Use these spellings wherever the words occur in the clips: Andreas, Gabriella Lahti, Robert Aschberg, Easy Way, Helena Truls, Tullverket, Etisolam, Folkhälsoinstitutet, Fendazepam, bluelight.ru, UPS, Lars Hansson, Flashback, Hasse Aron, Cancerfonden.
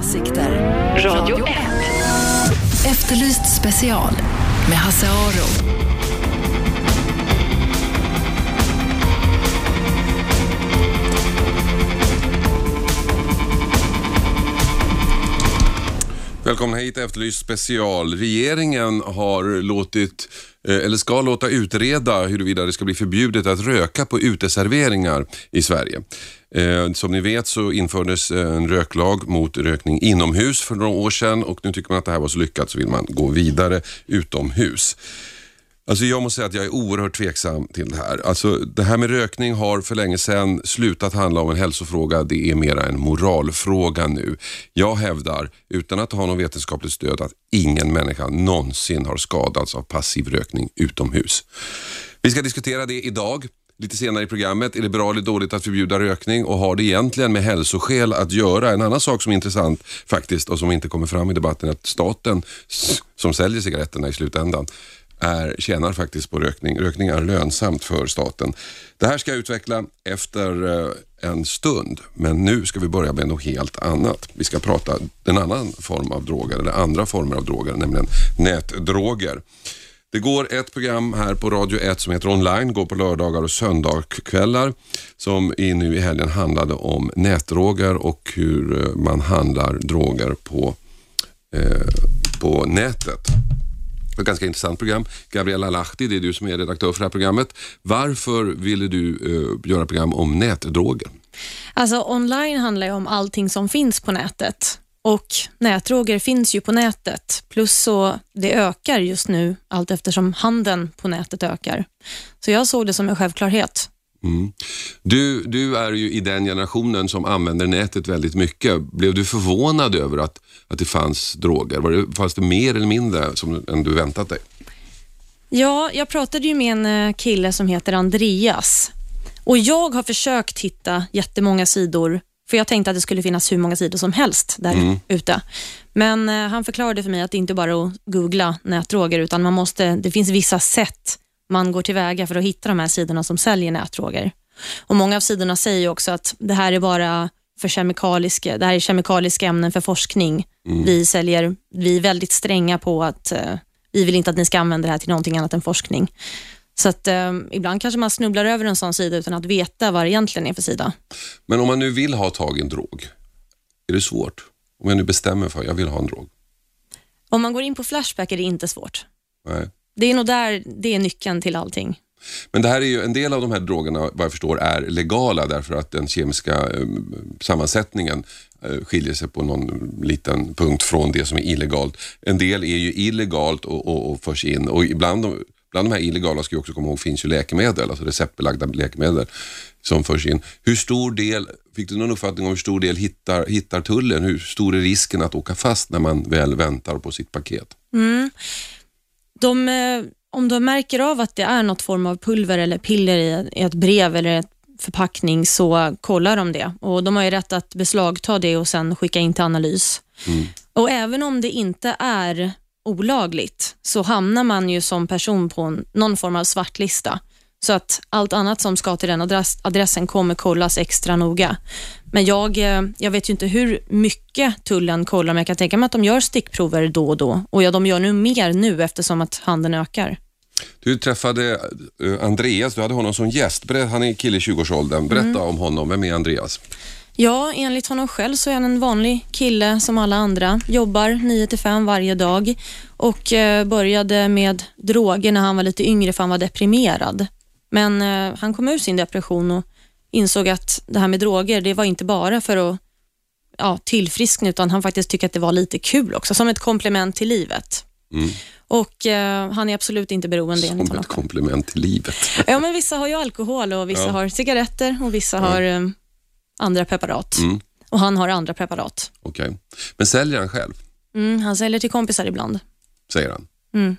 åsikter. Radio 1. Efterlyst special med Hasse Aron. Välkomna hit, Efterlyst special. Regeringen har låtit, eller ska låta utreda huruvida det ska bli förbjudet att röka på uteserveringar i Sverige. Som ni vet så infördes en röklag mot rökning inomhus för några år sedan, och nu tycker man att det här var så lyckat så vill man gå vidare utomhus. Alltså jag måste säga att jag är oerhört tveksam till det här. Alltså det här med rökning har för länge sedan slutat handla om en hälsofråga. Det är mera en moralfråga nu. Jag hävdar, utan att ha någon vetenskapligt stöd, att ingen människa någonsin har skadats av passiv rökning utomhus. Vi ska diskutera det idag. Lite senare i programmet, är det bra eller dåligt att förbjuda rökning, och har det egentligen med hälsoskäl att göra? En annan sak som är intressant faktiskt, och som inte kommer fram i debatten, är att staten som säljer cigaretterna i slutändan tjänar faktiskt på rökning. Rökning är lönsamt för staten. Det här ska jag utveckla efter en stund, men nu ska vi börja med något helt annat. Vi ska prata en annan form av droger, eller andra former av droger, nämligen nätdroger. Det går ett program här på Radio 1 som heter Online, går på lördagar och söndagskvällar, som nu i helgen handlade om nätdroger och hur man handlar droger på nätet. Ett ganska intressant program. Gabriella Lahti, det är du som är redaktör för det här programmet. Varför ville du göra program om nätdroger? Alltså online handlar ju om allting som finns på nätet. Och nätdroger finns ju på nätet. Plus så det ökar just nu allt eftersom handeln på nätet ökar. Så jag såg det som en självklarhet. Mm. Du är ju i den generationen som använder nätet väldigt mycket. Blev du förvånad över att det fanns droger? Fanns det mer eller mindre än du väntat dig? Ja, jag pratade ju med en kille som heter Andreas. Och jag har försökt hitta jättemånga sidor, för jag tänkte att det skulle finnas hur många sidor som helst där ute. Men han förklarade för mig att det inte bara är att googla nätdroger, utan det finns vissa sätt man går tillväga för att hitta de här sidorna som säljer nätdroger. Och många av sidorna säger också att det här är bara för kemikaliska, det här är kemikaliska ämnen för forskning. Mm. Vi är väldigt stränga på att vi vill inte att ni ska använda det här till någonting annat än forskning. Så att ibland kanske man snubblar över en sån sida utan att veta vad det egentligen är för sida. Men om man nu vill ha tag i en drog, är det svårt? Om jag nu bestämmer för att jag vill ha en drog. Om man går in på Flashback är det inte svårt. Nej. Det är nog där det är nyckeln till allting. Men det här är ju, en del av de här drogerna vad jag förstår är legala därför att den kemiska sammansättningen skiljer sig på någon liten punkt från det som är illegalt. En del är ju illegalt och förs in, och bland de här illegala ska jag också komma ihåg finns ju läkemedel, alltså receptbelagda läkemedel som förs in. Hur stor del, fick du någon uppfattning om hur stor del hittar tullen? Hur stor är risken att åka fast när man väl väntar på sitt paket? Mm. Om de märker av att det är något form av pulver eller piller i ett brev eller en förpackning, så kollar de det. Och de har ju rätt att beslagta det och sen skicka in till analys. Mm. Och även om det inte är olagligt så hamnar man ju som person på någon form av svartlista. Så att allt annat som ska till den adressen kommer kollas extra noga. Men jag vet ju inte hur mycket tullen kollar, men jag kan tänka mig att de gör stickprover då och då. Och ja, de gör nu mer nu eftersom att handeln ökar. Du träffade Andreas, du hade honom som gäst. Han är kille i 20-årsåldern. Berätta om honom, vem är Andreas? Ja, enligt honom själv så är han en vanlig kille som alla andra. Jobbar 9-5 varje dag. Och började med droger när han var lite yngre för han var deprimerad. Men han kom ur sin depression och insåg att det här med droger, det var inte bara för att tillfriskna, utan han faktiskt tyckte att det var lite kul också, som ett komplement till livet. Mm. Och han är absolut inte beroende. Som ett komplement till livet. Ja, men vissa har ju alkohol och vissa har cigaretter och vissa har andra preparat. Mm. Och han har andra preparat. Okej. Okay. Men säljer han själv? Mm, han säljer till kompisar ibland. Säger han? Mm.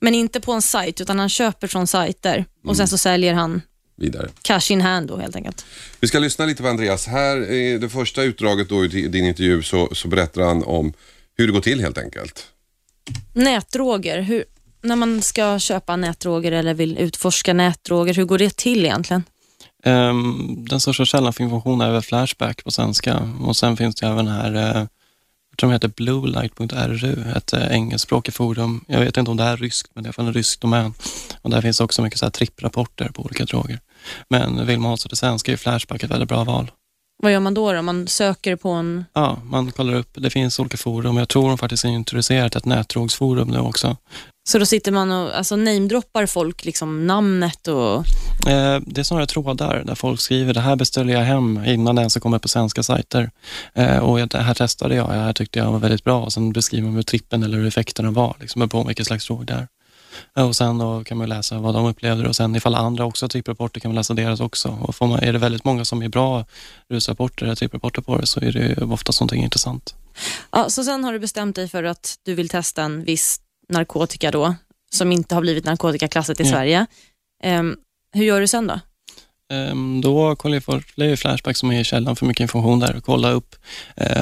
Men inte på en sajt, utan han köper från sajter och sen så säljer han vidare. Cash in hand då helt enkelt. Vi ska lyssna lite på Andreas. Här är det första utdraget då i din intervju, så berättar han om hur det går till helt enkelt. Nätdroger, när man ska köpa nätdroger eller vill utforska nätdroger, hur går det till egentligen? Den största källan för information är väl Flashback på svenska. Och sen finns det även här, jag tror de heter bluelight.ru, ett engelskspråkigt forum. Jag vet inte om det är ryskt, men det är för en rysk domän. Och där finns också mycket så här tripprapporter på olika droger. Men vill man ha så det svenska är Flashback ett väldigt bra val. Vad gör man då? Man söker på en... Ja, man kollar upp. Det finns olika forum. Jag tror de faktiskt är introducerat ett nätdrogsforum nu också. Så då sitter man och alltså namedroppar folk liksom namnet och... det är snarare trådar där folk skriver det här beställer jag hem innan den så kommer på svenska sajter. Och det här testade jag. Det här tyckte jag var väldigt bra. Och sen beskriver man hur trippen eller hur effekterna var. Liksom på vilket slags drog där. Och sen då kan man läsa vad de upplevde och sen ifall andra också har tripprapporter kan man läsa deras också. Och får man, är det väldigt många som är bra rusrapporter eller tripprapporter på det så är det oftast någonting intressant. Ja, så sen har du bestämt dig för att du vill testa en viss narkotika då som inte har blivit narkotikaklassat i Sverige. Hur gör du sen då? Då kollar jag för Flashback som är källan för mycket information där och kolla upp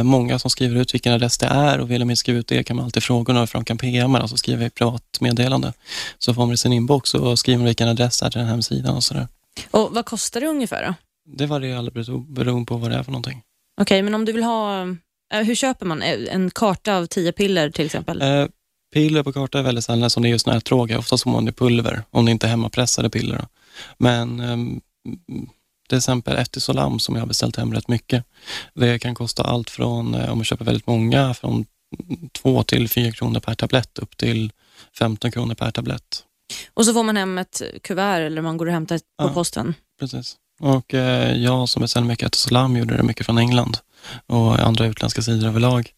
många som skriver ut vilken adress det är och vill de skriva ut det kan man alltid fråga några från kan PM alltså skriva i privatmeddelande så får man i sin inbox och skriver vilken adress är till den här hemsidan och sådär. Och vad kostar det ungefär då? Det varierar beroende på vad det är för någonting. Okej, men om du vill ha hur köper man en karta av 10 piller till exempel? Piller på karta är väldigt sällan som det är just nätdroger ofta som man är pulver om det inte är hemmapressade piller då. Men till exempel Etisolam som jag har beställt hem rätt mycket. Det kan kosta allt från, om man köper väldigt många, från 2 till 4 kronor per tablett upp till 15 kronor per tablett. Och så får man hem ett kuvert eller man går och hämtar på posten. Precis. Och jag som beställde mycket Etisolam gjorde det mycket från England och andra utländska sidor överlag.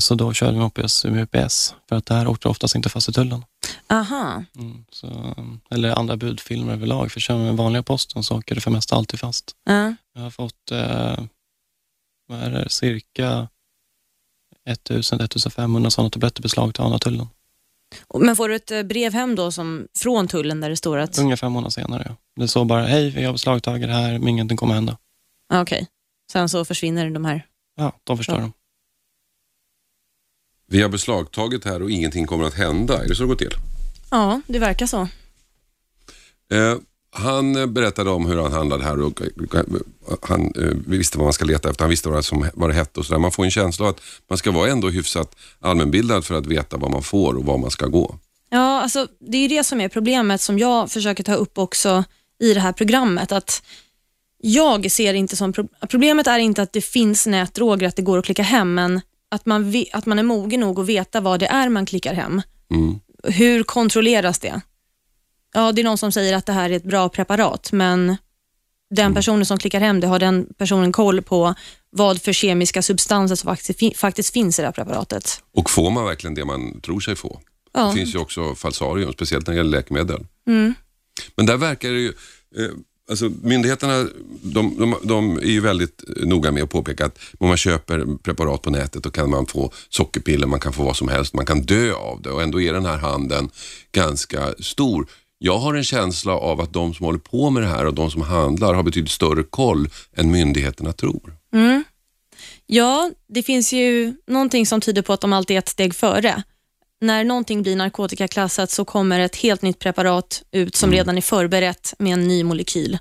Så då körde vi UPS för att det här åkte oftast inte fast i tullen. Aha. Så, eller andra budfilmer överlag för kör med vanliga posten så åker det för mest alltid fast. Jag har fått cirka 1,000-1,500 sådana tabletter beslag till andra tullen. Men får du ett brev hem då som, från tullen där det står att... Ungefär 5 månader senare. Ja. Det står bara, hej vi har beslagtagit det här men ingenting kommer hända. Okej. Sen så försvinner de här? Ja, de förstör dem. Vi har beslagtagit här och ingenting kommer att hända. Är det så det går till? Ja, det verkar så. Han berättade om hur han handlade här och han visste vad man ska leta efter. Han visste vad det hette och sådär. Man får en känsla av att man ska vara ändå hyfsat allmänbildad för att veta vad man får och var man ska gå. Ja, alltså det är ju det som är problemet som jag försöker ta upp också i det här programmet. Att jag ser inte som... Problemet är inte att det finns nätdroger, att det går att klicka hem, men att man är mogen nog att veta vad det är man klickar hem. Mm. Hur kontrolleras det? Ja, det är någon som säger att det här är ett bra preparat, men den personen som klickar hem det, har den personen koll på vad för kemiska substanser som faktiskt finns i det här preparatet. Och får man verkligen det man tror sig få? Ja. Det finns ju också falsarium, speciellt när det gäller läkemedel. Mm. Men där verkar det ju... Alltså myndigheterna, de är ju väldigt noga med att påpeka att om man köper preparat på nätet då kan man få sockerpiller, man kan få vad som helst, man kan dö av det och ändå är den här handeln ganska stor. Jag har en känsla av att de som håller på med det här och de som handlar har betydligt större koll än myndigheterna tror. Mm. Ja, det finns ju någonting som tyder på att de alltid är ett steg före. När någonting blir narkotikaklassat så kommer ett helt nytt preparat ut som redan är förberett med en ny molekyl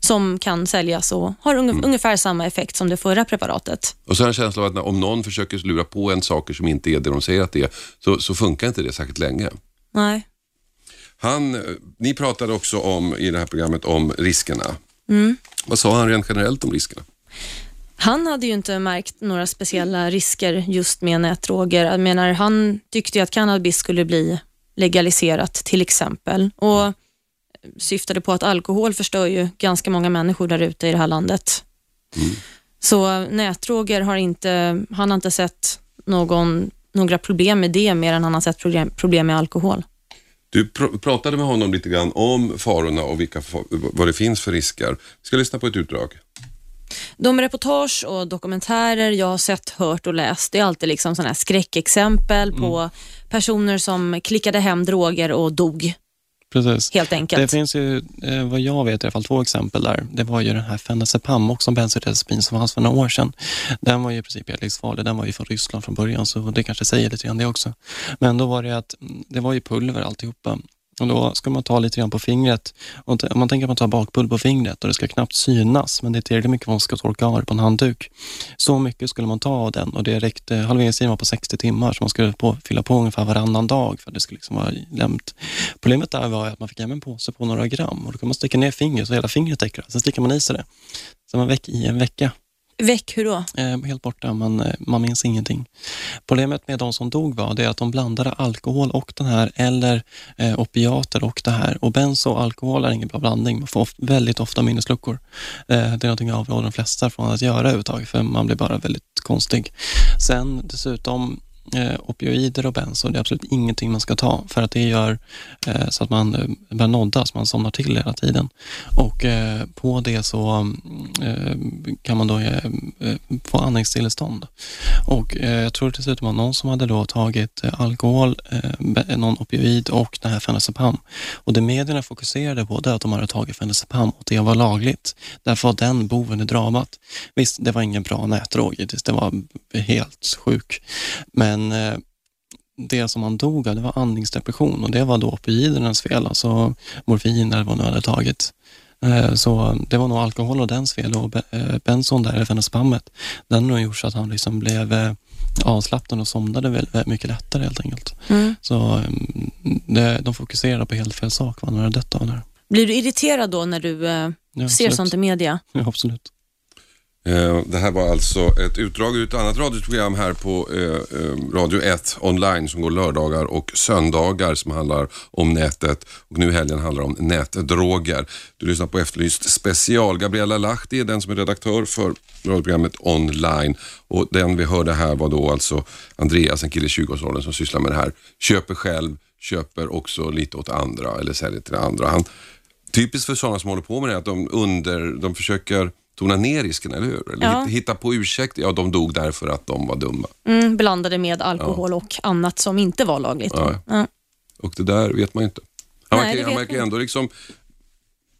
som kan säljas och har ungefär samma effekt som det förra preparatet. Och så har jag en känsla av att om någon försöker lura på en saker som inte är det de säger att det är så funkar inte det särskilt länge. Nej. Ni pratade också om i det här programmet om riskerna. Mm. Vad sa han rent generellt om riskerna? Han hade ju inte märkt några speciella risker just med nätdroger. Jag menar, han tyckte ju att cannabis skulle bli legaliserat till exempel. Och syftade på att alkohol förstör ju ganska många människor där ute i det här landet. Mm. Så nätdroger han har inte sett några problem med det mer än han har sett problem med alkohol. Du pratade med honom lite grann om farorna och vad det finns för risker. Vi ska lyssna på ett utdrag. De reportage och dokumentärer jag har sett, hört och läst, det är alltid liksom sådana här skräckexempel på personer som klickade hem droger och dog. Precis. Helt enkelt. Det finns ju, vad jag vet i alla fall, 2 exempel där. Det var ju den här Fendazepam också, benzodiazepin som fanns för några år sedan. Den var ju i princip helt livsfarlig. Den var ju från Ryssland från början så det kanske säger lite grann det också. Men då var det ju pulver alltihopa. Och då ska man ta lite grann på fingret. Och om man tänker att man tar bakpulver på fingret och det ska knappt synas, men det är tillräckligt mycket man ska torka av på en handduk. Så mycket skulle man ta av den, och det räckte, halveringstiden var på 60 timmar, så man skulle fylla på ungefär varannan dag för att det skulle liksom vara jämnt. Problemet där var att man fick hem en påse på några gram, och då kan man sticka ner fingret så hela fingret täcker. Sen sticker man i sig det. Så man väck i en vecka. Väck, hur då? Helt borta, man minns ingenting. Problemet med de som dog var det att de blandade alkohol och den här, eller opiater och det här. Och benzo och alkohol är ingen bra blandning. Man får väldigt ofta minnesluckor. Det är någonting jag avråder de flesta från att göra överhuvudtaget, för man blir bara väldigt konstig. Sen dessutom opioider och benzo, det är absolut ingenting man ska ta, för att det gör så att man börjar nodda, så man somnar till hela tiden, och på det så kan man då få andningsstillestånd. Och jag tror dessutom att någon som hade då tagit alkohol, någon opioid och den här Fendazepam, och det medierna fokuserade på det att de hade tagit Fendazepam och det var lagligt, därför att den boven i dramat, visst, det var ingen bra nätdrog, det var helt sjuk, men det som han dog av, det var andningsdepression, och det var då opioidernas fel, alltså morfin eller vad han hade tagit. Så det var nog alkohol och dens fel, och benson där, Fenazepammet, den har gjort så att han liksom blev avslappnad och somnade väldigt mycket lättare helt enkelt. Så de fokuserade på helt fel sak vad han hade dött av. Blir du irriterad då när du ser sånt i media? Ja, absolut. Det här var alltså ett utdrag ur ett annat radioprogram här på Radio 1 online som går lördagar och söndagar, som handlar om nätet, och nu helgen handlar om nätdroger. Du lyssnar på Efterlyst special. Gabriella Lahti är den som är redaktör för radioprogrammet online, och den vi hörde här var då alltså Andreas, en kille i 20-årsåldern som sysslar med det här. Köper själv, köper också lite åt andra, eller säljer till andra. Typiskt för sådana som håller på med det är att de försöker tona ner risken, eller hur? Eller hitta på ursäkt. Ja, de dog därför att de var dumma. Blandade med alkohol och annat som inte var lagligt. Ja. Och det där vet man ju inte. Han verkar ändå liksom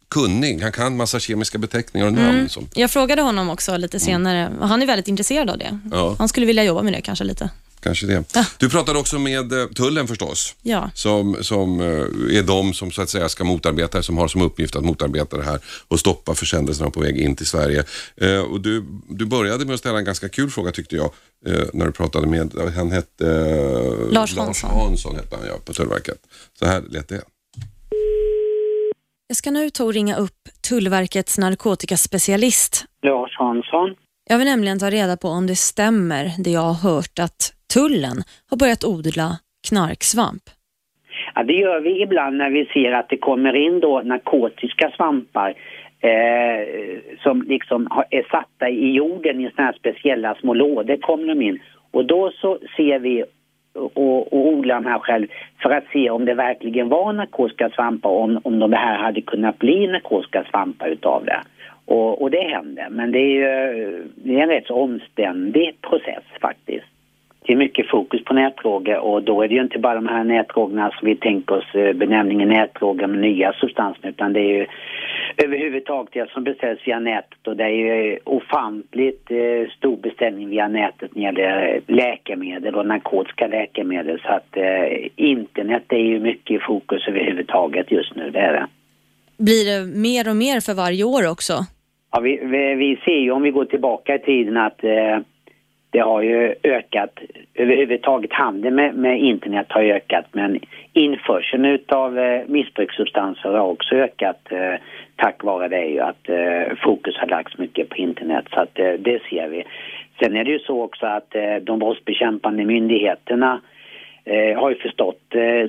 kunnig. Han kan massa kemiska beteckningar och namn. Liksom. Jag frågade honom också lite senare. Han är väldigt intresserad av det. Ja. Han skulle vilja jobba med det kanske lite. Kanske det. Ja. Du pratade också med tullen förstås. Ja. Som är de som så att säga ska motarbeta, som har som uppgift att motarbeta det här och stoppa försändelserna på väg in till Sverige. Och du började med att ställa en ganska kul fråga, tyckte jag, när du pratade med, han hette Lars Hansson hette han, på Tullverket. Så här lät det. Jag ska nu ta och ringa upp Tullverkets narkotikaspecialist Lars Hansson. Jag vill nämligen ta reda på om det stämmer det jag har hört, att tullen har börjat odla knarksvamp. Ja, det gör vi ibland när vi ser att det kommer in då narkotiska svampar som liksom är satta i jorden i såna här speciella små lådor, kommer de in. Och då så ser vi och odlar de här själv för att se om det verkligen var narkotiska svampar, om de här hade kunnat bli narkotiska svampar utav det. Och det händer, men det är en rätt omständig process faktiskt. Det är mycket fokus på nätdroger, och då är det ju inte bara de här nätdrogerna som vi tänker oss, benämningen nätdroger med nya substanser, utan det är ju överhuvudtaget det som beställs via nätet, och det är ju ofantligt stor beställning via nätet när det gäller läkemedel och narkotiska läkemedel, så att internet är ju mycket i fokus överhuvudtaget just nu, det är det. Blir det mer och mer för varje år också? Ja, vi ser ju om vi går tillbaka i tiden att det har ju ökat. Överhuvudtaget handeln med internet har ökat, men införseln utav missbrukssubstanser har också ökat tack vare det ju att fokus har lagts mycket på internet, så att det ser vi. Sen är det ju så också att de brottsbekämpande myndigheterna har ju förstått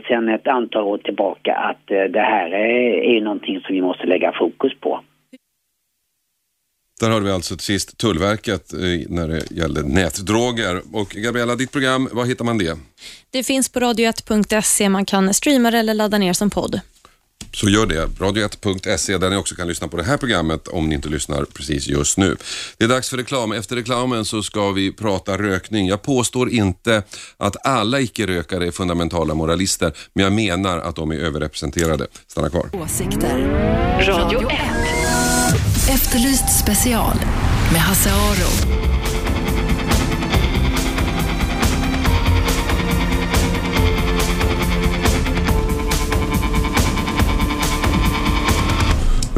sedan ett antal år tillbaka att det här är ju någonting som vi måste lägga fokus på. Där hörde vi alltså till sist Tullverket när det gäller nätdroger. Och Gabriella, ditt program, var hittar man det? Det finns på radio1.se, man kan streama eller ladda ner som podd. Så gör det, radio1.se, där ni också kan lyssna på det här programmet om ni inte lyssnar precis just nu. Det är dags för reklam. Efter reklamen så ska vi prata rökning. Jag påstår inte att alla icke-rökare är fundamentala moralister, men jag menar att de är överrepresenterade. Stanna kvar. Åsikter. Radio 1. Efterlyst special med Hasse Aron.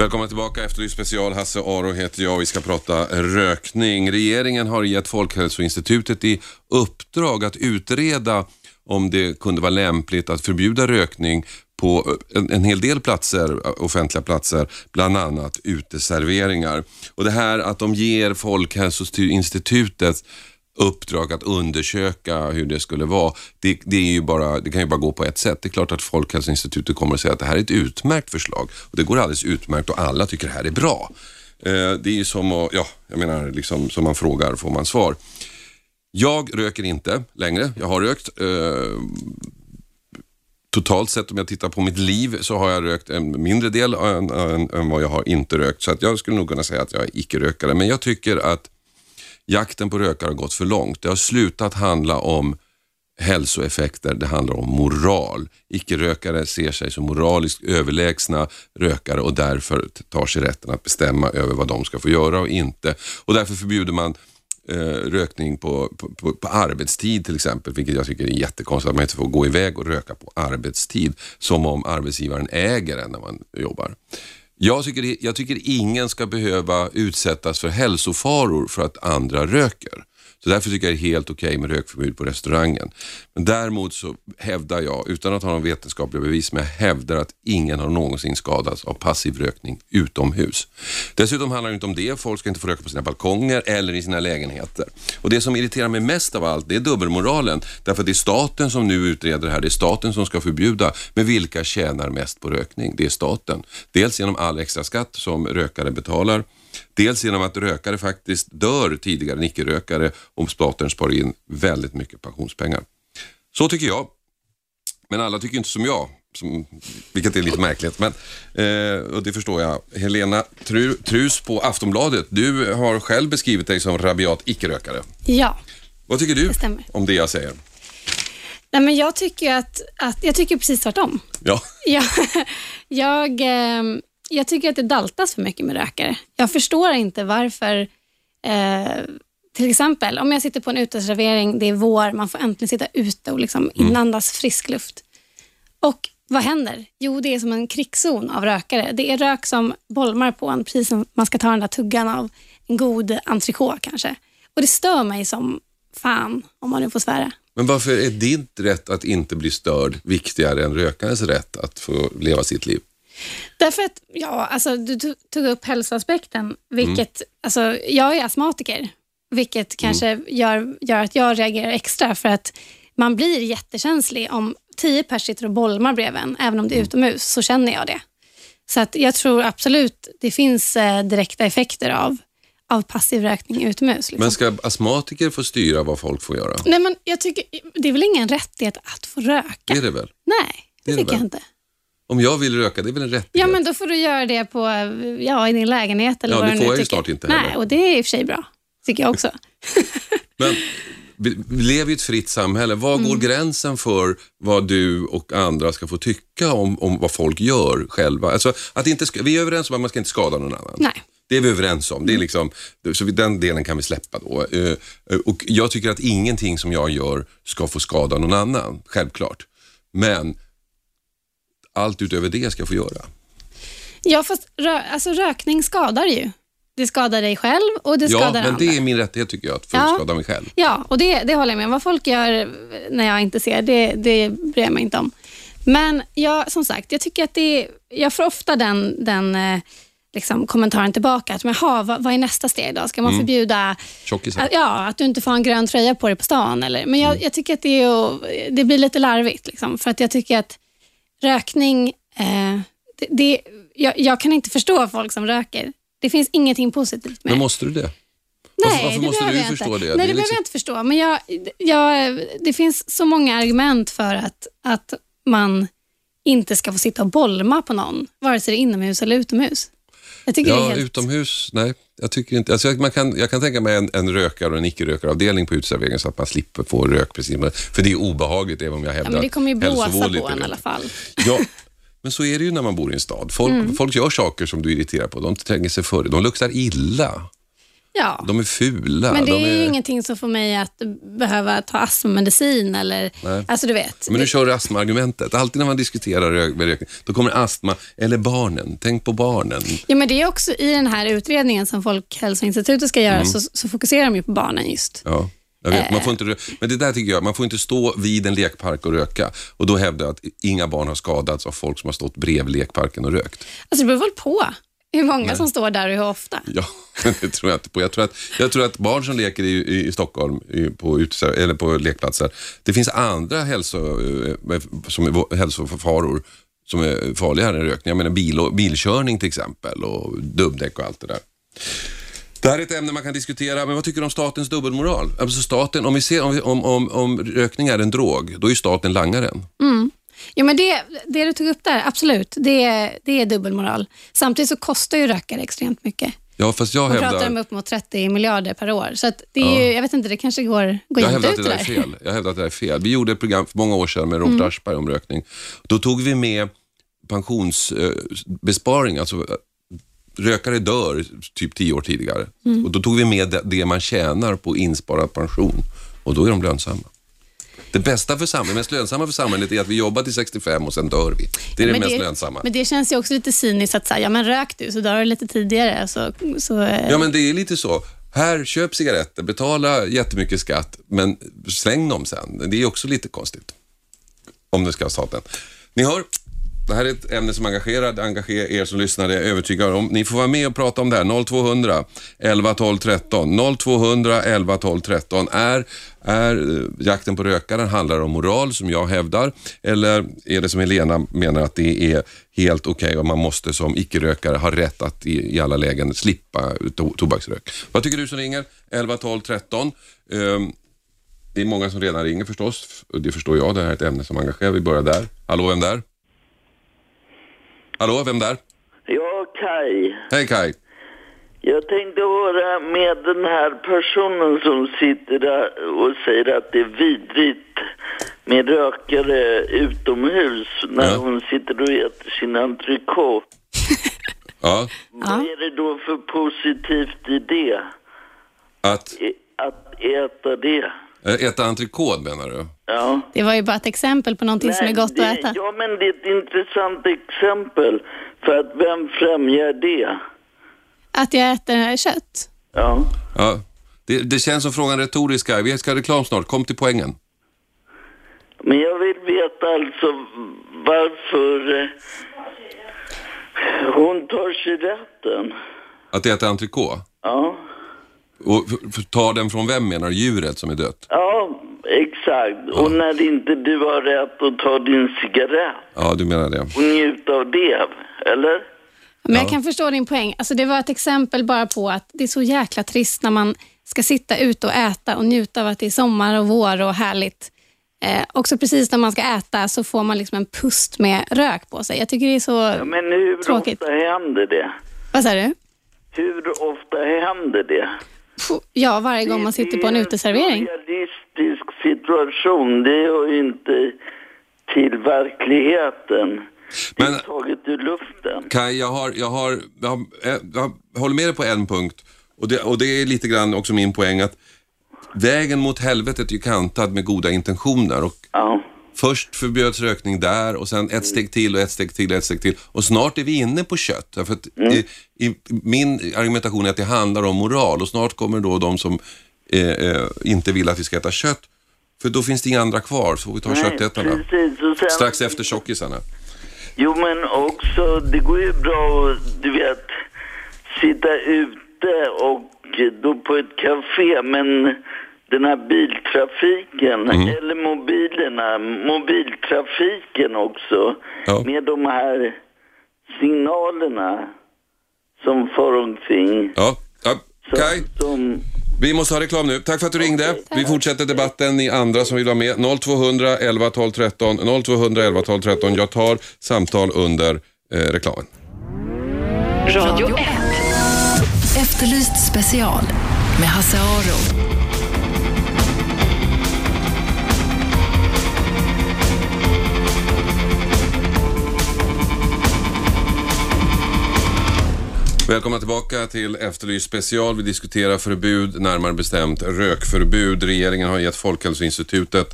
Välkomna tillbaka efter det special. Hasse Aron heter jag. Vi ska prata rökning. Regeringen har gett Folkhälsoinstitutet i uppdrag att utreda om det kunde vara lämpligt att förbjuda rökning på en hel del platser, offentliga platser, bland annat uteserveringar. Och det här att de ger Folkhälsoinstitutet uppdrag att undersöka hur det skulle vara, det kan ju bara gå på ett sätt. Det är klart att Folkhälsoinstitutet kommer att säga att det här är ett utmärkt förslag och det går alldeles utmärkt och alla tycker det här är bra. Det är ju som att, jag menar liksom, som man frågar får man svar. Jag röker inte längre. Jag har rökt totalt sett, om jag tittar på mitt liv så har jag rökt en mindre del än vad jag har inte rökt, så att jag skulle nog kunna säga att jag är icke-rökare, men jag tycker att jakten på rökare har gått för långt. Det har slutat handla om hälsoeffekter, det handlar om moral. Icke-rökare ser sig som moraliskt överlägsna rökare och därför tar sig rätten att bestämma över vad de ska få göra och inte. Och därför förbjuder man rökning på arbetstid till exempel, vilket jag tycker är jättekonstigt, att man inte får gå iväg och röka på arbetstid, som om arbetsgivaren äger en när man jobbar. Jag tycker ingen ska behöva utsättas för hälsofaror för att andra röker. Så därför tycker jag det är helt okej med rökförbud på restaurangen. Men däremot så hävdar jag, utan att ha någon vetenskaplig bevis, men jag hävdar att ingen har någonsin skadats av passiv rökning utomhus. Dessutom handlar det inte om det. Folk ska inte få röka på sina balkonger eller i sina lägenheter. Och det som irriterar mig mest av allt, det är dubbelmoralen. Därför att det är staten som nu utreder det här. Det är staten som ska förbjuda. Men vilka tjänar mest på rökning? Det är staten. Dels genom all extra skatt som rökare betalar. Dels genom att rökare faktiskt dör tidigare än icke-rökare om staten sparar in väldigt mycket pensionspengar. Så tycker jag. Men alla tycker inte som jag. Vilket är lite märkligt. Men, och det förstår jag. Helena Truls på Aftonbladet. Du har själv beskrivit dig som rabiat icke-rökare. Ja. Vad tycker du om det jag säger? Nej, men jag tycker att jag tycker precis tvärtom. Ja. Jag tycker att det daltas för mycket med rökare. Jag förstår inte varför, till exempel, om jag sitter på en uteservering, det är vår, man får äntligen sitta ute och liksom inandas frisk luft. Och vad händer? Jo, det är som en krigszon av rökare. Det är rök som bolmar på en, precis som man ska ta den där tuggan av en god entrecote kanske. Och det stör mig som fan, om man nu får svära. Men varför är ditt rätt att inte bli störd viktigare än rökarens rätt att få leva sitt liv? Därför att, du tog upp hälsoaspekten, vilket, jag är astmatiker, vilket kanske gör att jag reagerar extra, för att man blir jättekänslig om 10 personer sitter och bolmar bredvid en, även om det är utomhus, så känner jag det. Så att jag tror absolut det finns direkta effekter av passiv rökning utomhus. Liksom. Men ska astmatiker få styra vad folk får göra? Nej, men jag tycker, det är väl ingen rättighet att få röka? Det är det väl? Nej, det tycker jag inte. Om jag vill röka, det är väl en rättighet? Ja, men då får du göra det på, i din lägenhet. Eller det får jag ju snart inte heller. Nej, och det är i och för sig bra, tycker jag också. Men vi lever i ett fritt samhälle. Var går gränsen för vad du och andra ska få tycka om vad folk gör själva? Alltså, vi är överens om att man ska inte skada någon annan. Nej. Det är vi överens om. Det är liksom, så den delen kan vi släppa då. Och jag tycker att ingenting som jag gör ska få skada någon annan, självklart. Men allt utöver det ska få göra. Ja, fast rökning skadar ju. Det skadar dig själv och det skadar andra. Ja, men det är min rättighet, tycker jag, att få skada mig själv. Ja, och det håller jag med om. Vad folk gör när jag inte ser, det bryr jag mig inte om. Men jag, som sagt, jag tycker att jag får ofta den liksom kommentaren tillbaka att, men vad är nästa steg då? Ska man förbjuda tjockisar? Att du inte får en grön tröja på dig på stan, eller? Men jag tycker att det blir lite larvigt liksom, för att jag tycker att rökning, jag kan inte förstå folk som röker. Det finns ingenting positivt med. Men måste du det? Nej, varför måste du förstå det? Nej, det behöver jag inte förstå. Men det finns så många argument för att man inte ska få sitta och bolma på någon, vare sig det är inomhus eller utomhus. Jag tycker det är helt... utomhus, nej. Jag tycker inte. Alltså jag kan tänka mig en rökare och en icke-rökaravdelning på utserveringen så att man slipper få rök precis. För det är obehagligt även om jag hävdar. Men det kommer ju blåsa på en i alla fall. Ja, men så är det ju när man bor i en stad. Folk gör saker som du irriterar på. De tränger sig före. De luktar illa. Ja. De är fula. Men det är ju ingenting som får mig att behöva ta astmamedicin eller, nej. Alltså du vet. Men nu kör du astmaargumentet. Alltid när man diskuterar rökning, då kommer astma eller barnen. Tänk på barnen. Ja, men det är också i den här utredningen som Folkhälsoinstitutet ska göra, så fokuserar de ju på barnen just. Ja. Jag vet, man får inte, men det där tycker jag, man får inte stå vid en lekpark och röka. Och då hävdar jag att inga barn har skadats av folk som har stått bredvid lekparken och rökt. Alltså det beror väl på hur många som står där och hur ofta. Ja, det tror jag inte på. Jag tror att barn som leker i Stockholm eller på lekplatser, det finns andra hälsofaror som är farligare än rökning. Jag menar bilkörning till exempel och dubbdäck och allt det där. Det här är ett ämne man kan diskutera, men vad tycker du om statens dubbelmoral? Alltså staten, om vi ser om rökning är en drog, då är ju staten langaren. Mm. Ja, men det du tog upp där, absolut, det är dubbelmoral. Samtidigt så kostar ju rökare extremt mycket. Ja, fast jag hävdar om upp mot 30 miljarder per år. Så att det är ju, jag vet inte, det kanske går jag inte ut där. Jag hävdar att det där är fel. Vi gjorde ett program för många år sedan med Robert Aschberg om rökning. Då tog vi med pensionsbesparing, alltså rökare dör typ 10 år tidigare. Och då tog vi med det man tjänar på insparad pension. Och då är de lönsamma. Det bästa för samhället, mest lönsamma för samhället är att vi jobbar till 65 och sen dör vi. Det är det mest lönsamma. Men det känns ju också lite cyniskt att säga, ja men rök du så dör du lite tidigare. Ja men det är lite så. Här, köp cigaretter, betala jättemycket skatt, men släng dem sen. Det är också lite konstigt. Om du ska ha staten. Ni hör, det här är ett ämne som engagerar er som lyssnar, det är övertygad om. Ni får vara med och prata om det här. 0200 11 12 13. 0200 11 12 13 är jakten på rökaren handlar om moral som jag hävdar, eller är det som Helena menar att det är helt okej och man måste som icke-rökare ha rätt att i alla lägen slippa tobaksrök? Vad tycker du som ringer? 11 12 13. Det är många som redan ringer förstås, och det förstår jag, det här är ett ämne som engagerar. Vi börjar där. Hallå, vem där? Hallå, vem där? Ja, Kai. Hej Kai. Jag tänkte vara med den här personen som sitter där och säger att det är vidrigt med rökare utomhus när hon sitter och äter sin entrecôte. Ja. Vad är det då för positivt i det? Att äta det. Äta entrecôte menar du? Ja. Det var ju bara ett exempel på någonting som är gott att äta. Ja, men det är ett intressant exempel. För att vem främjar det? Att jag äter kött? Ja. Ja. Det känns som frågan retoriska. Vi ska reklam snart. Kom till poängen. Men jag vill veta alltså varför hon tar sig rätten. Att äta entrecôte? Ja. Och tar den från vem menar du? Djuret som är dött? Ja, exakt. Ja. Och när inte du har rätt att ta din cigarett. Ja, du menar det. Och njuta av det, eller? Men jag kan förstå din poäng. Alltså det var ett exempel bara på att det är så jäkla trist när man ska sitta ute och äta och njuta av att det är sommar och vår och härligt. Och så precis när man ska äta så får man liksom en pust med rök på sig. Jag tycker det är så tråkigt. Men hur ofta händer det? Vad säger du? Hur ofta händer det? Ja, varje gång man sitter på en uteservering. Det är en realistisk situation. Det är ju inte till verkligheten. Men, det är taget ur luften. Kai, jag håller med dig på en punkt. Och det är lite grann också min poäng att vägen mot helvetet är ju kantad med goda intentioner. Och först förbjöds rökning där och sen ett steg till och ett steg till och ett steg till. Och snart är vi inne på kött. För att min argumentation är att det handlar om moral och snart kommer då de som inte vill att vi ska äta kött. För då finns det inga andra kvar så vi tar köttätarna. Strax efter tjockisarna. Jo men också, det går ju bra att du vet, sitta ute och då på ett café men... Den här biltrafiken, eller mobiltrafiken också, med de här signalerna som far omkring. Kaj, vi måste ha reklam nu. Tack för att du ringde. Vi fortsätter debatten i andra som vill vara med. 0200 11 12 13, 0200 11 12 13. Jag tar samtal under reklamen. Radio 1. Efterlyst special med Hasse Aron. Välkomna tillbaka till Efterlyst special. Vi diskuterar förbud, närmare bestämt rökförbud. Regeringen har gett Folkhälsoinstitutet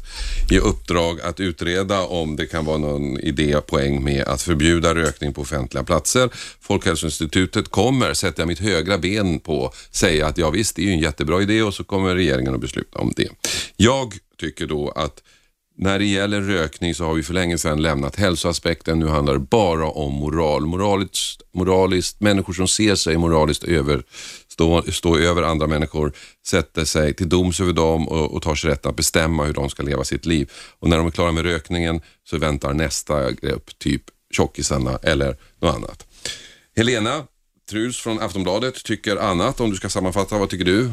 i uppdrag att utreda om det kan vara någon idé poäng med att förbjuda rökning på offentliga platser. Folkhälsoinstitutet kommer, sätter jag mitt högra ben på, säga att ja visst, det är ju en jättebra idé, och så kommer regeringen att besluta om det. Jag tycker då att när det gäller rökning så har vi för länge sedan lämnat hälsoaspekten. Nu handlar det bara om moral. Moraliskt, människor som ser sig moraliskt stå över andra människor, sätter sig till doms över dem och tar sig rätt att bestämma hur de ska leva sitt liv. Och när de är klara med rökningen så väntar nästa grepp, typ tjockisarna eller något annat. Helena Truls från Aftonbladet tycker annat. Om du ska sammanfatta, vad tycker du?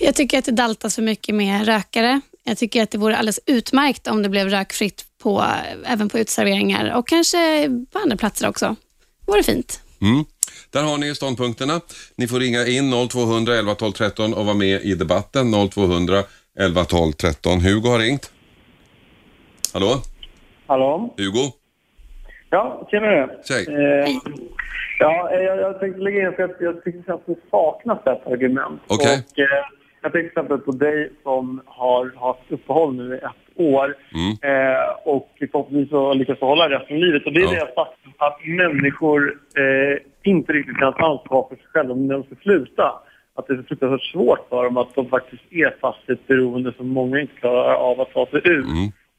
Jag tycker att det daltas för mycket med rökare. Jag tycker att det vore alldeles utmärkt om det blev rökfritt även på utserveringar och kanske på andra platser också. Det vore fint. Mm. Där har ni ståndpunkterna. Ni får ringa in 0200 11 12 13 och vara med i debatten. 0200 11 12 13. Hugo har ringt. Hallå? Hallå? Hugo? Ja, känner du? Hej. Ja, jag tänkte lägga in att jag tycker att det saknas ett argument. Okej. Okay. Jag tänker till exempel på dig som har haft uppehåll nu i ett år och förhoppningsvis har lyckats hålla resten av livet. Och det är det faktum att människor inte riktigt kan ta ansvar för sig själva när de ska sluta. Att det är fruktansvärt svårt för dem, att de faktiskt är fast i ett beroende som många inte klarar av att ta sig ut.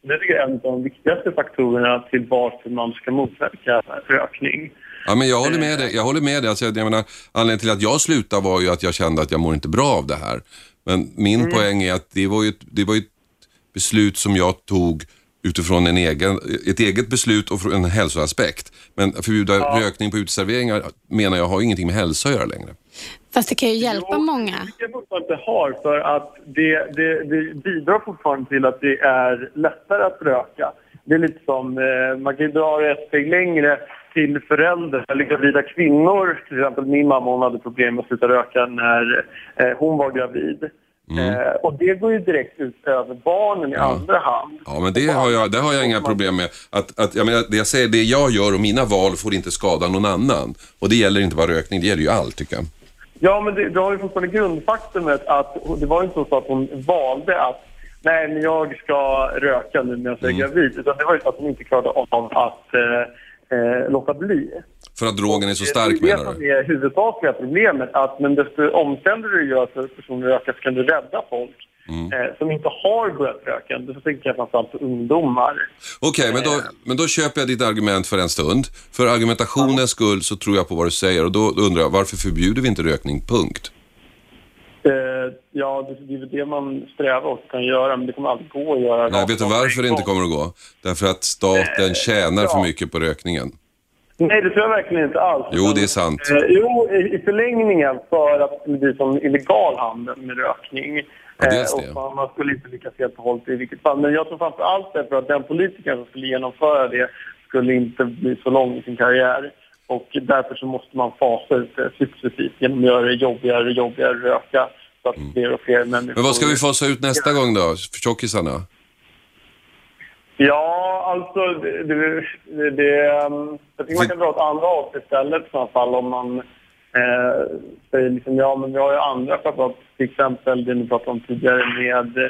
Och det tycker jag är en av de viktigaste faktorerna till varför man ska motverka rökning. Ja, men jag håller med dig. Alltså, jag menar, anledningen till att jag slutade var ju att jag kände att jag mår inte bra av det här. Men min poäng är att det var ju ett beslut som jag tog utifrån ett eget beslut och en hälsoaspekt. Men förbjuda rökning på uteserveringar menar jag har ingenting med hälsa att göra längre. Fast det kan ju hjälpa många. Det fortfarande har, för att det bidrar fortfarande till att det är lättare att röka. Det är lite som, man kan ju dra ett steg längre till föräldrar eller gravida kvinnor. Till exempel min mamma, hon hade problem med att sluta röka när hon var gravid. Och det går ju direkt ut över barnen i andra hand. Ja, men det har jag inga problem med. Att, jag menar, det jag säger, det jag gör och mina val får inte skada någon annan. Och det gäller inte bara rökning, det gäller ju allt, tycker jag. Ja, men det har ju fortfarande grundfaktumet att det var ju så att hon valde att nej, men jag ska röka nu när jag är gravid. Utan det var ju så att hon inte klarade av att låta bli. För att drogen är så stark, menar du? Det är det som är huvudsakliga problemet, att men desto omständigare du gör för personer röka så kan du rädda folk som inte har börjat röka. Det tänker jag framförallt på ungdomar. Okej, men då köper jag ditt argument för en stund. För argumentationens skull så tror jag på vad du säger, och då undrar jag, varför förbjuder vi inte rökning, punkt? Ja, det är det man strävar och kan göra, men det kommer aldrig gå att göra. Nej, vet du varför det inte kommer att gå? Därför att staten tjänar för mycket på rökningen. Nej, det tror jag verkligen inte alls. Jo, det är sant. Jo, i förlängningen, för att det blir som illegal handel med rökning. Ja, det. Och man skulle inte lyckas helt och hållet i vilket fall. Men jag tror framför allt det, för att den politikern som skulle genomföra det skulle inte bli så lång i sin karriär. Och därför så måste man fasa ut successivt genom att göra det jobbigare och jobbigare att röka. Så att fler och fler människor... Men vad ska vi fasa ut nästa gång då, för tjockisarna? Ja, alltså jag tycker man kan dra åt andra åt istället i alla fall, om man säger liksom, ja men vi har ju andra för till exempel det ni pratade om tidigare med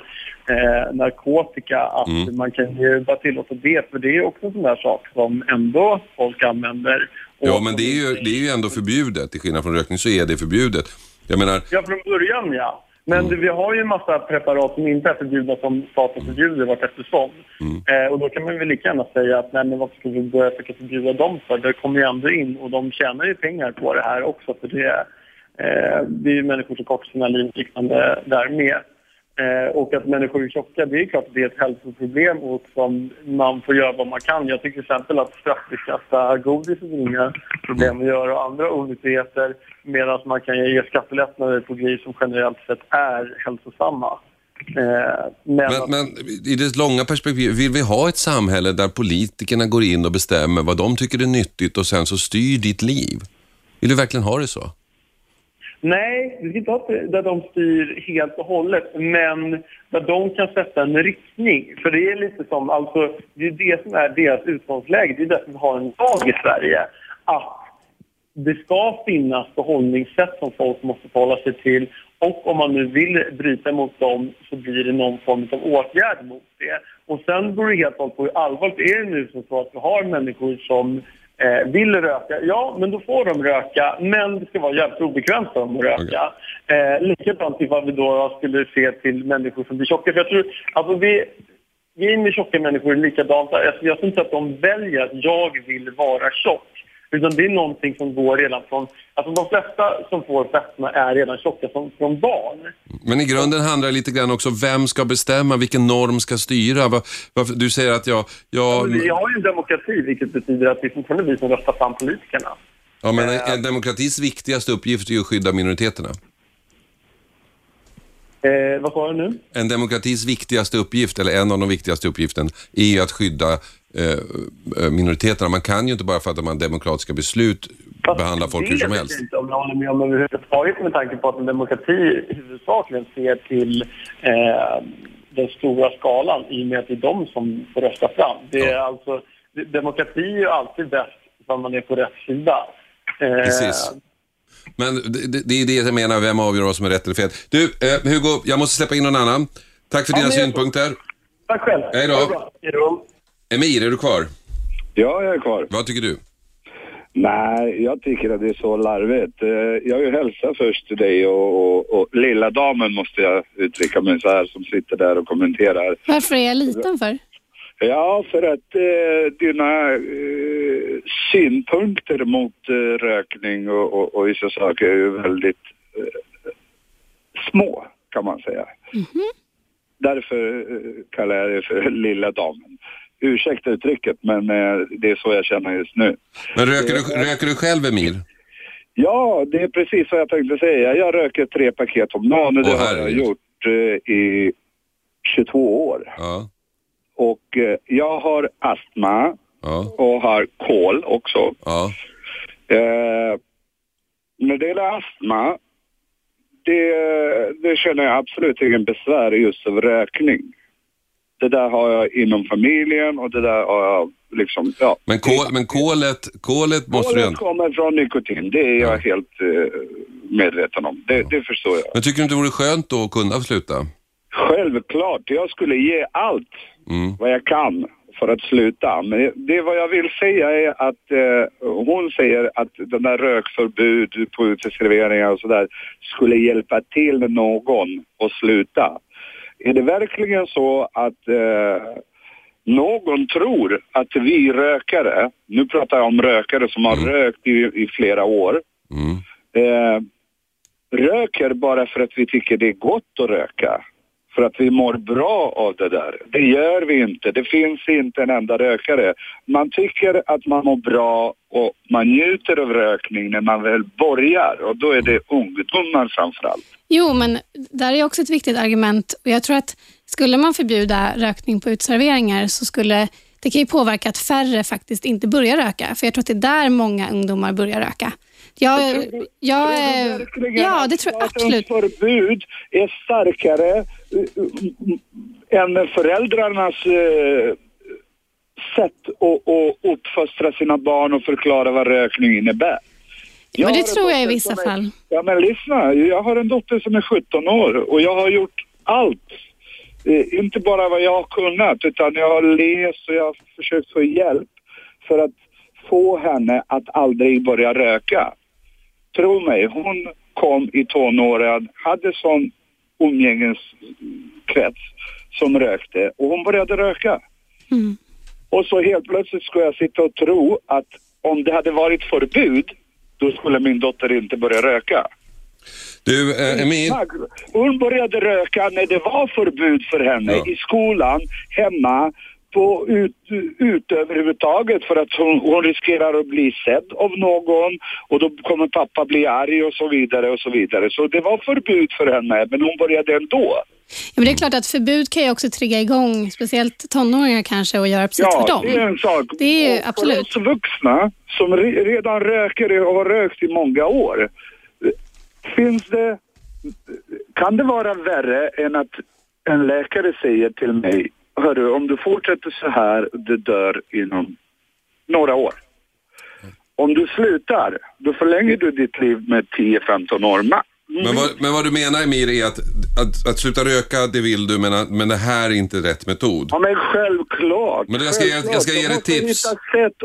narkotika, att man kan ju bara tillåta det, för det är också en sån där sak som ändå folk använder. Och ja, men det är ju ändå förbjudet, i skillnad från rökning så är det förbjudet. Jag menar... Ja, från början Men vi har ju en massa preparat som inte är förbjudna, som staten förbjuder vart eftersom. Och då kan man väl lika gärna säga att nej, men varför ska vi börja förbjuda dem för? Det kommer ju ändå in, och de tjänar ju pengar på det här också, för det är ju människor som kortar sina liv liknande där med. Och att människor är tjocka, det är klart att det är ett hälsoproblem, och som man får göra vad man kan. Jag tycker till exempel att straffbeskattar godis och inga problem att göra, och andra olikheter, medan man kan ge skattelättnader på grejer som generellt sett är hälsosamma. Men i det långa perspektivet, vill vi ha ett samhälle där politikerna går in och bestämmer vad de tycker är nyttigt och sen så styr ditt liv? Vill du verkligen ha det så? Nej, det är inte att där de styr helt och hållet, men där de kan sätta en riktning. För det är lite som, alltså, det är det som är deras utgångsläge, det är det som har en lag i Sverige. Att det ska finnas behållningssätt som folk måste hålla sig till. Och om man nu vill bryta mot dem så blir det någon form av åtgärd mot det. Och sen beror det helt på hur allvarligt är det nu som så att vi har människor som vill röka. Ja, men då får de röka. Men det ska vara jävligt obekvämt för dem att röka. Likadant ifall vi då skulle se till människor som blir tjocka. För jag tror alltså vi är med tjocka människor likadant. Jag tror inte att de väljer att jag vill vara tjock. Utan det är någonting som går redan från... Alltså de flesta som får fetma är redan tjocka från barn. Men i grunden handlar det lite grann också om vem ska bestämma, vilken norm ska styra. Du säger att vi har ju en demokrati, vilket betyder att det är vi som röstar fram politikerna. Ja, men en demokratis viktigaste uppgift är ju att skydda minoriteterna. Vad sa du nu? En demokratis viktigaste uppgift, eller en av de viktigaste uppgiften, är ju att skydda minoriteterna. Man kan ju inte bara fatta man demokratiska beslut behandla folk hur som helst. Jag vet inte om jag håller med om överhuvudtaget med tanke på att en demokrati huvudsakligen ser till den stora skalan i och med att det är de som får rösta fram. Det är alltså, demokrati är ju alltid bäst när man är på rätt sida. Precis. Men det är det jag menar, vem avgör vad som är rätt eller fel. Du, Hugo, jag måste släppa in någon annan. Tack för dina synpunkter. Tack själv. Hej då. Hej då. Emir, är du kvar? Ja, jag är kvar. Vad tycker du? Nej, jag tycker att det är så larvigt. Jag vill hälsa först till dig och lilla damen måste jag uttrycka mig så här som sitter där och kommenterar. Varför är jag liten för? Ja, för att dina synpunkter mot rökning och vissa saker är ju väldigt små kan man säga. Mm-hmm. Därför kallar jag det för lilla damen. Ursäkta uttrycket, men det är så jag känner just nu. Men röker du själv, Emil? Ja, det är precis vad jag tänkte säga. Jag röker 3 paket om dagen och det har jag gjort i 22 år. Ja. Och jag har astma och har kol också. Ja. När det gäller astma, det känner jag absolut ingen besvär just av rökning. Det där har jag inom familjen och det där har jag liksom... Ja. Men, kolet måste du... Kolet kommer från nikotin, det är jag helt medveten om. Det förstår jag. Men tycker du inte det vore skönt då att kunna sluta? Självklart, jag skulle ge allt vad jag kan för att sluta. Men det vad jag vill säga är att hon säger att den där rökförbud på uteserveringar och sådär skulle hjälpa till någon att sluta. Är det verkligen så att någon tror att vi rökare, nu pratar jag om rökare som har rökt i flera år, röker bara för att vi tycker det är gott att röka? För att vi mår bra av det där. Det gör vi inte. Det finns inte en enda rökare. Man tycker att man mår bra och man njuter av rökning när man väl börjar. Och då är det ungdomar framförallt. Jo, men där är också ett viktigt argument. Och jag tror att skulle man förbjuda rökning på utserveringar så skulle det kan ju påverka att färre faktiskt inte börjar röka. För jag tror att det är där många ungdomar börjar röka. Det tror jag absolut. Förbud är starkare än föräldrarnas sätt att uppfostra sina barn och förklara vad rökning innebär. Men det tror jag i vissa fall. Ja, men lyssna. Jag har en dotter som är 17 år och jag har gjort allt. Inte bara vad jag har kunnat utan jag har läst och jag har försökt få hjälp för att få henne att aldrig börja röka. Tro mig, hon kom i tonåren, hade sån umgängeskrets som rökte och hon började röka. Mm. Och så helt plötsligt skulle jag sitta och tro att om det hade varit förbud då skulle min dotter inte börja röka. Du, Emil... Hon började röka när det var förbud för henne i skolan, hemma, på ut överhuvudtaget för att hon riskerar att bli sedd av någon och då kommer pappa bli arg och så vidare och så vidare. Så det var förbud för henne men hon började ändå. Ja, men det är klart att förbud kan ju också trigga igång speciellt tonåringar kanske och göra precis för dem. Ja, det är en sak. Det är ju, absolut. För oss vuxna som redan röker och har rökt i många år kan det vara värre än att en läkare säger till mig: hörru, om du fortsätter så här, du dör inom några år. Om du slutar, då förlänger du ditt liv med 10-15 år. Men vad du menar, Emir, är att sluta röka, det vill du, men det här är inte rätt metod. Ja, men självklart. Men jag ska ge dig tips. Du måste hitta sätt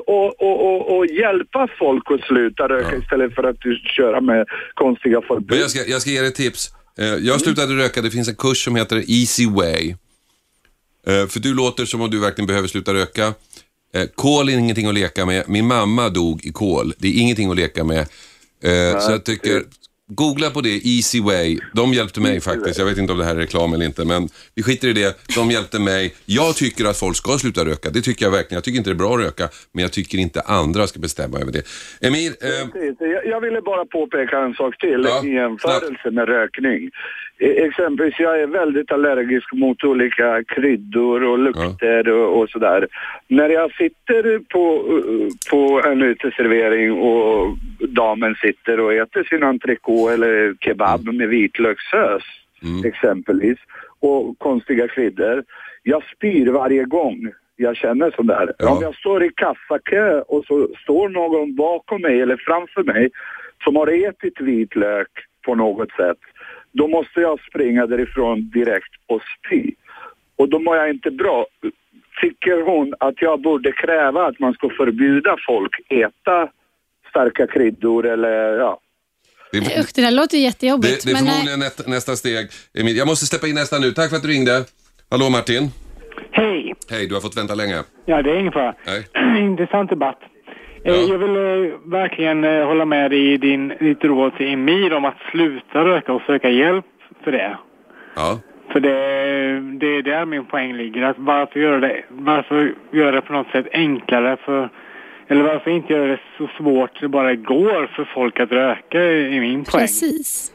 och hjälpa folk att sluta röka istället för att du köra med konstiga förbud. Men jag ska ge dig tips. Jag slutade röka, det finns en kurs som heter Easy Way. För du låter som om du verkligen behöver sluta röka. Kol är ingenting att leka med. Min mamma dog i kol. Det är ingenting att leka med. Så jag tycker... Googla på det, Easy Way. De hjälpte mig faktiskt. Jag vet inte om det här är reklam eller inte, men vi skiter i det. De hjälpte mig. Jag tycker att folk ska sluta röka. Det tycker jag verkligen. Jag tycker inte det är bra att röka, men jag tycker inte andra ska bestämma över det. Emir... Jag ville bara påpeka en sak till i jämförelse med rökning. Exempelvis, jag är väldigt allergisk mot olika kryddor och lukter och sådär. När jag sitter på en uteservering och damen sitter och äter sin entrecôte eller kebab med vitlökssås exempelvis och konstiga kryddor, jag spyr varje gång jag känner sådär. Ja. Om jag står i kassakö och så står någon bakom mig eller framför mig som har ätit vitlök på något sätt, då måste jag springa därifrån direkt och spy. Och då mår jag inte bra. Tycker hon att jag borde kräva att man ska förbjuda folk äta starka kryddor eller det där låter jättejobbigt. Det är förmodligen nästa steg. Jag måste släppa in nästa nu. Tack för att du ringde. Hallå Martin. Hej. Hej, du har fått vänta länge. Ja, det är ingen fara. Intressant debatt. Ja. Jag vill verkligen hålla med i ditt råd till Emir om att sluta röka och söka hjälp för det. Ja. För det är där min poäng ligger. Att varför göra det på något sätt enklare för... Eller varför inte göra det så svårt det bara går för folk att röka i min poäng. Precis.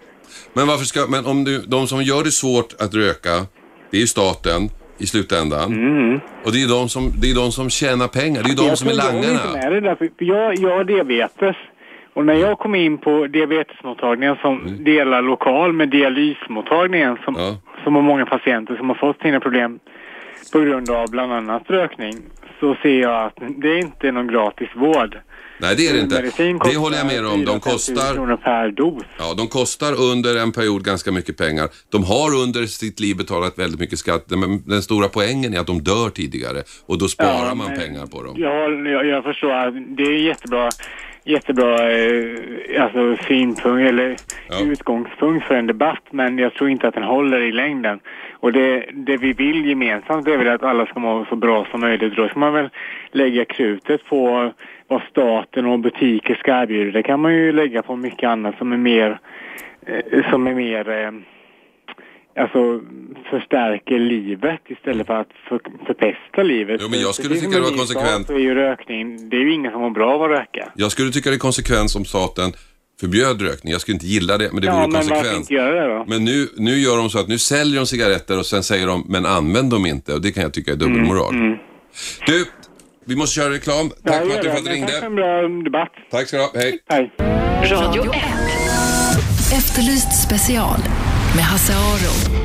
Men varför ska... Men om de som gör det svårt att röka, det är ju staten... i slutändan. Och det är de som tjänar pengar. Det är de som är langarna. Jag har diabetes. Och när jag kom in på diabetesmottagningen som delar lokal med dialysmottagningen som har många patienter som har fått sina problem på grund av bland annat rökning, så ser jag att det är inte någon gratis vård. Nej, det är det inte. Det håller jag med om. De kostar per dos. Ja, de kostar under en period ganska mycket pengar. De har under sitt liv betalat väldigt mycket skatt. Men den stora poängen är att de dör tidigare. Och då sparar man pengar på dem. Jag förstår att det är jättebra synpunkt eller utgångspunkt för en debatt. Men jag tror inte att den håller i längden. Och det vi vill gemensamt är väl att alla ska må så bra som möjligt. Då ska man väl lägga krutet på vad staten och butiker ska erbjuda. Det kan man ju lägga på mycket annat som är mer förstärker livet istället för att förpesta livet. Jo, men jag skulle tycka det var konsekvent. Det är ju ingen som har bra av att röka. Jag skulle tycka det är konsekvent om staten förbjöd rökning. Jag skulle inte gilla det, men det vore konsekvent. Men nu gör de så att nu säljer de cigaretter och sen säger de, men använd dem inte. Och det kan jag tycka är dubbelmoral. Du, vi måste köra reklam. Tack för att du fått ringde. Tack för en bra debatt. Tack ska du ha. Hej. Radio 1. Efterlyst special med Hasse Aron.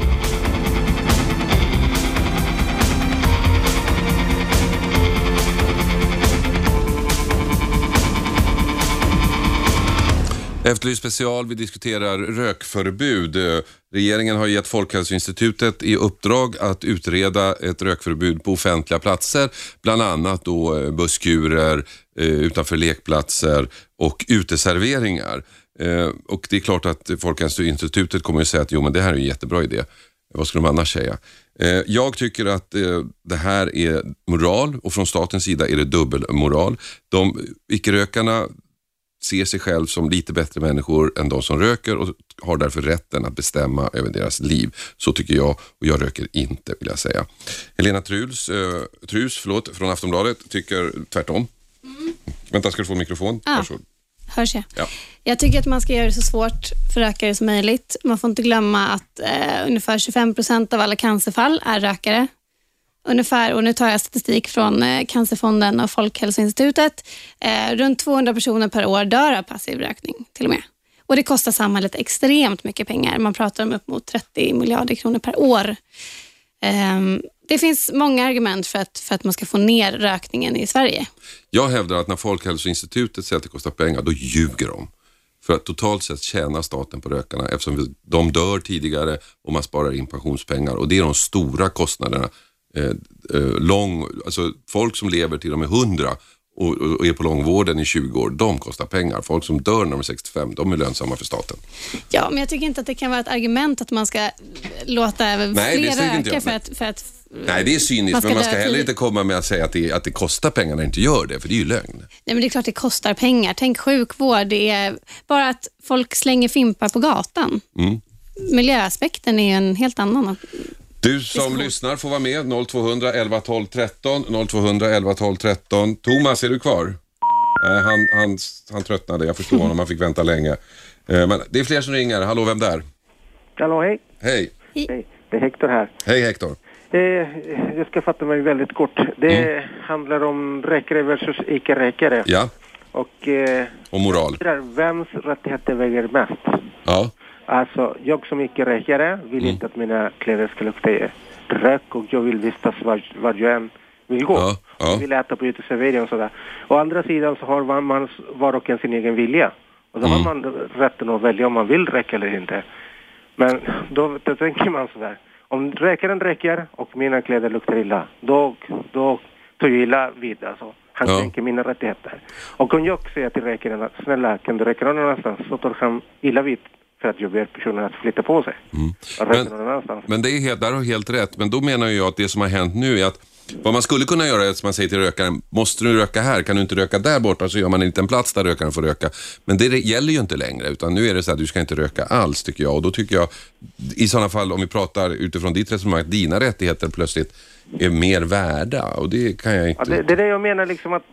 Efterlyst special, vi diskuterar rökförbud. Regeringen har gett Folkhälsoinstitutet i uppdrag att utreda ett rökförbud på offentliga platser. Bland annat då busskurer, utanför lekplatser och uteserveringar. Och det är klart att Folkhälsoinstitutet kommer att säga att jo, men det här är en jättebra idé. Vad skulle de annars säga? Jag tycker att det här är moral och från statens sida är det dubbelmoral. De icke-rökarna ser sig själv som lite bättre människor än de som röker och har därför rätten att bestämma över deras liv. Så tycker jag, och jag röker inte, vill jag säga. Helena Truls, från Aftonbladet tycker tvärtom. Vänta, ska du få mikrofon? Varsågod. Hörs jag? Ja. Jag tycker att man ska göra det så svårt för rökare som möjligt. Man får inte glömma att ungefär 25% av alla cancerfall är rökare. Ungefär, och nu tar jag statistik från Cancerfonden och Folkhälsoinstitutet. Runt 200 personer per år dör av passiv rökning till och med. Och det kostar samhället extremt mycket pengar. Man pratar om upp mot 30 miljarder kronor per år. Det finns många argument för att man ska få ner rökningen i Sverige. Jag hävdar att när Folkhälsoinstitutet säger att det kostar pengar, då ljuger de. För att totalt sett tjänar staten på rökarna eftersom de dör tidigare och man sparar in pensionspengar. Och det är de stora kostnaderna. Alltså folk som lever till de är 100 och är på långvården i 20 år, de kostar pengar. Folk som dör när de är 65, de är lönsamma för staten. Ja, men jag tycker inte att det kan vara ett argument att man ska låta fler röka för att nej, det är cyniskt, men man ska heller inte komma med att säga att det kostar pengar när det inte gör det, för det är ju lögn. Nej, men det är klart det kostar pengar. Tänk sjukvård, det är bara att folk slänger fimpar på gatan. Mm. Miljöaspekten är en helt annan. Du som lyssnar får vara med 0200 11 12 13 0200 11 12 13. Thomas, är du kvar? Han tröttnade, jag förstår honom, han fick vänta länge. Men det är fler som ringer. Hallå, vem där? Hallå, hej. Hej. Det är Hector här. Hej Hector. Jag ska fatta mig väldigt kort. Det handlar om räkare versus icke-räkare. Ja. Och moral. Vems rättigheter väger mest? Ja. Alltså, jag som icke-räkare vill inte att mina kläder ska lukta rök, och jag vill vistas var jag än vill gå. Ja, ja. Jag vill äta på uteservering och sådär. Å andra sidan så har man var och en sin egen vilja. Och så har man rätten att välja om man vill räcka eller inte. Men då tänker man sådär. Om räkaren räcker och mina kläder luktar illa, då tar jag illa vid. Alltså. Han tänker mina rättigheter. Och om jag säger till räkaren att snälla, kan du räcka någon annanstans, så tar han illa vid. För att jag ber personen att flytta på sig. Men det är helt rätt. Men då menar jag att det som har hänt nu är att vad man skulle kunna göra är att man säger till rökaren, måste du röka här? Kan du inte röka där borta? Så gör man en liten plats där rökaren får röka. Men det gäller ju inte längre, utan nu är det så att du ska inte röka alls, tycker jag. Och då tycker jag, i sådana fall, om vi pratar utifrån ditt resonemang, att dina rättigheter plötsligt är mer värda. Och det kan jag inte... Ja, det är det jag menar, liksom, att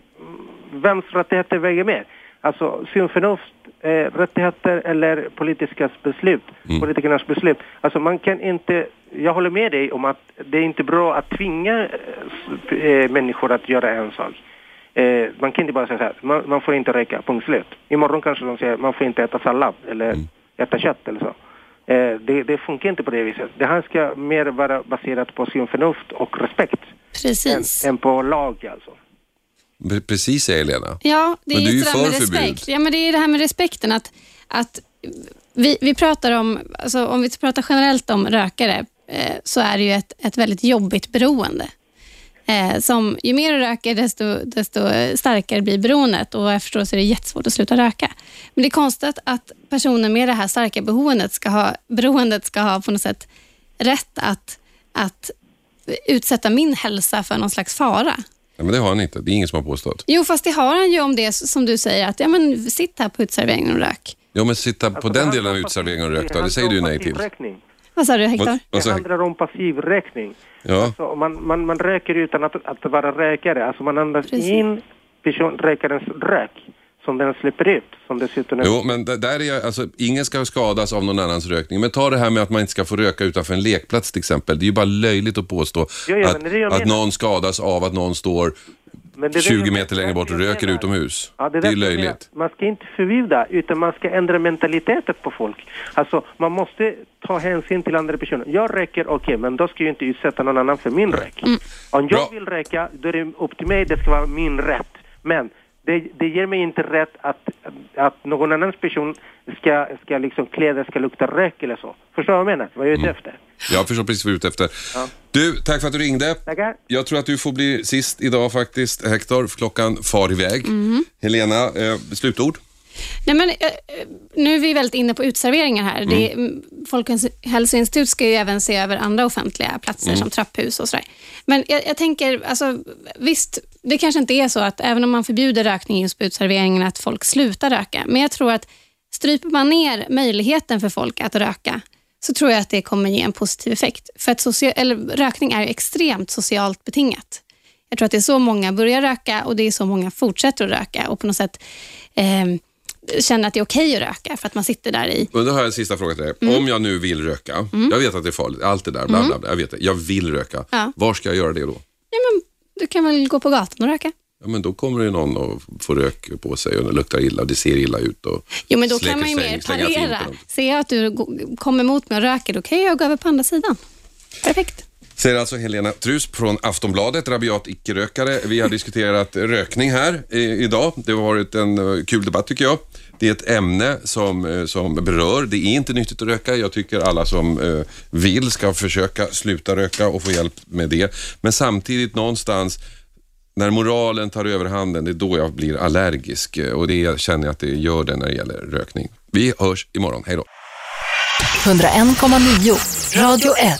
vems rättigheter väger mer? Alltså, synförnuft, rättigheter eller politikernas beslut. Alltså man kan inte, jag håller med dig om att det är inte bra att tvinga människor att göra en sak. Man kan inte bara säga så här, man får inte räcka, punkt slut. Imorgon kanske de säger man får inte äta sallad eller äta kött eller så. Det funkar inte på det viset. Det här ska mer vara baserat på synförnuft och respekt. Precis. Än på lag, alltså. Precis, Helena. Ja, det är ju det här med respekt. Ja, men det är det här med respekten att vi pratar om, alltså om vi pratar generellt om rökare, så är det ju ett väldigt jobbigt beroende. Som ju mer du röker, desto starkare blir beroendet, och jag förstår så är det jättesvårt att sluta röka. Men det är konstigt att personer med det här starka beroendet ska ha på något sätt rätt att utsätta min hälsa för någon slags fara. Nej, men det har han inte. Det är ingen som har påstått. Jo, fast det har han ju om det som du säger, att ja, men sitta här på utserveringen och rök. Jo, men sitta på den delen av utserveringen och rök då, det säger du nej till. Vad sa du, Hector? Det handlar om passivräkning. Ja. Alltså, man röker utan att vara rökare. Alltså man andas in rökarens rök som den släpper ut. Som dessutom jo, men där är alltså, ingen ska skadas av någon annans rökning. Men ta det här med att man inte ska få röka utanför en lekplats till exempel. Det är ju bara löjligt att påstå att någon skadas av att någon står 20 meter längre bort och röker utomhus. Ja, det är löjligt. Man ska inte förbjuda, utan man ska ändra mentaliteten på folk. Alltså, man måste ta hänsyn till andra personer. Jag röker, okej, men då ska jag inte utsätta någon annan för min rök. Om jag vill röka, då är det upp till mig. Det ska vara min rätt. Men det ger mig inte rätt att någon annans person ska liksom kläder ska lukta rök eller så. Förstår vad jag menar? Vad är jag ute efter? Jag förstår precis vad jag är ute efter. Ja. Du, tack för att du ringde. Tackar. Jag tror att du får bli sist idag faktiskt, Hector. Klockan far iväg. Helena, slutord? Nej, men nu är vi väldigt inne på utserveringar här. Folkhälsoinstitutet ska ju även se över andra offentliga platser som trapphus och sådär. Men jag tänker, alltså, visst, det kanske inte är så att även om man förbjuder rökning just på utserveringen att folk slutar röka. Men jag tror att stryper man ner möjligheten för folk att röka, så tror jag att det kommer ge en positiv effekt. För att rökning är ju extremt socialt betingat. Jag tror att det är så många börjar röka, och det är så många fortsätter att röka och på något sätt känner att det är okej att röka för att man sitter där i. Men då har jag en sista fråga till dig. Om jag nu vill röka, jag vet att det är farligt, allt det där, bla bla bla, jag vet det. Jag vill röka. Ja. Var ska jag göra det då? Ja, men du kan väl gå på gatan och röka. Ja, men då kommer ju någon och får rök på sig och det luktar illa och det ser illa ut. Och jo, men då kan man ju mer parera. Ser jag att du kommer emot mig och röker, då kan jag gå över på andra sidan. Perfekt. Säger alltså Helena Truls från Aftonbladet, rabiat icke-rökare. Vi har diskuterat rökning här idag. Det har varit en kul debatt tycker jag. Det är ett ämne som berör. Det är inte nyttigt att röka. Jag tycker alla som vill ska försöka sluta röka och få hjälp med det. Men samtidigt någonstans när moralen tar över handen, det är då jag blir allergisk. Och det känner jag att det gör det när det gäller rökning. Vi hörs imorgon. Hej då. 101,9 Radio 1,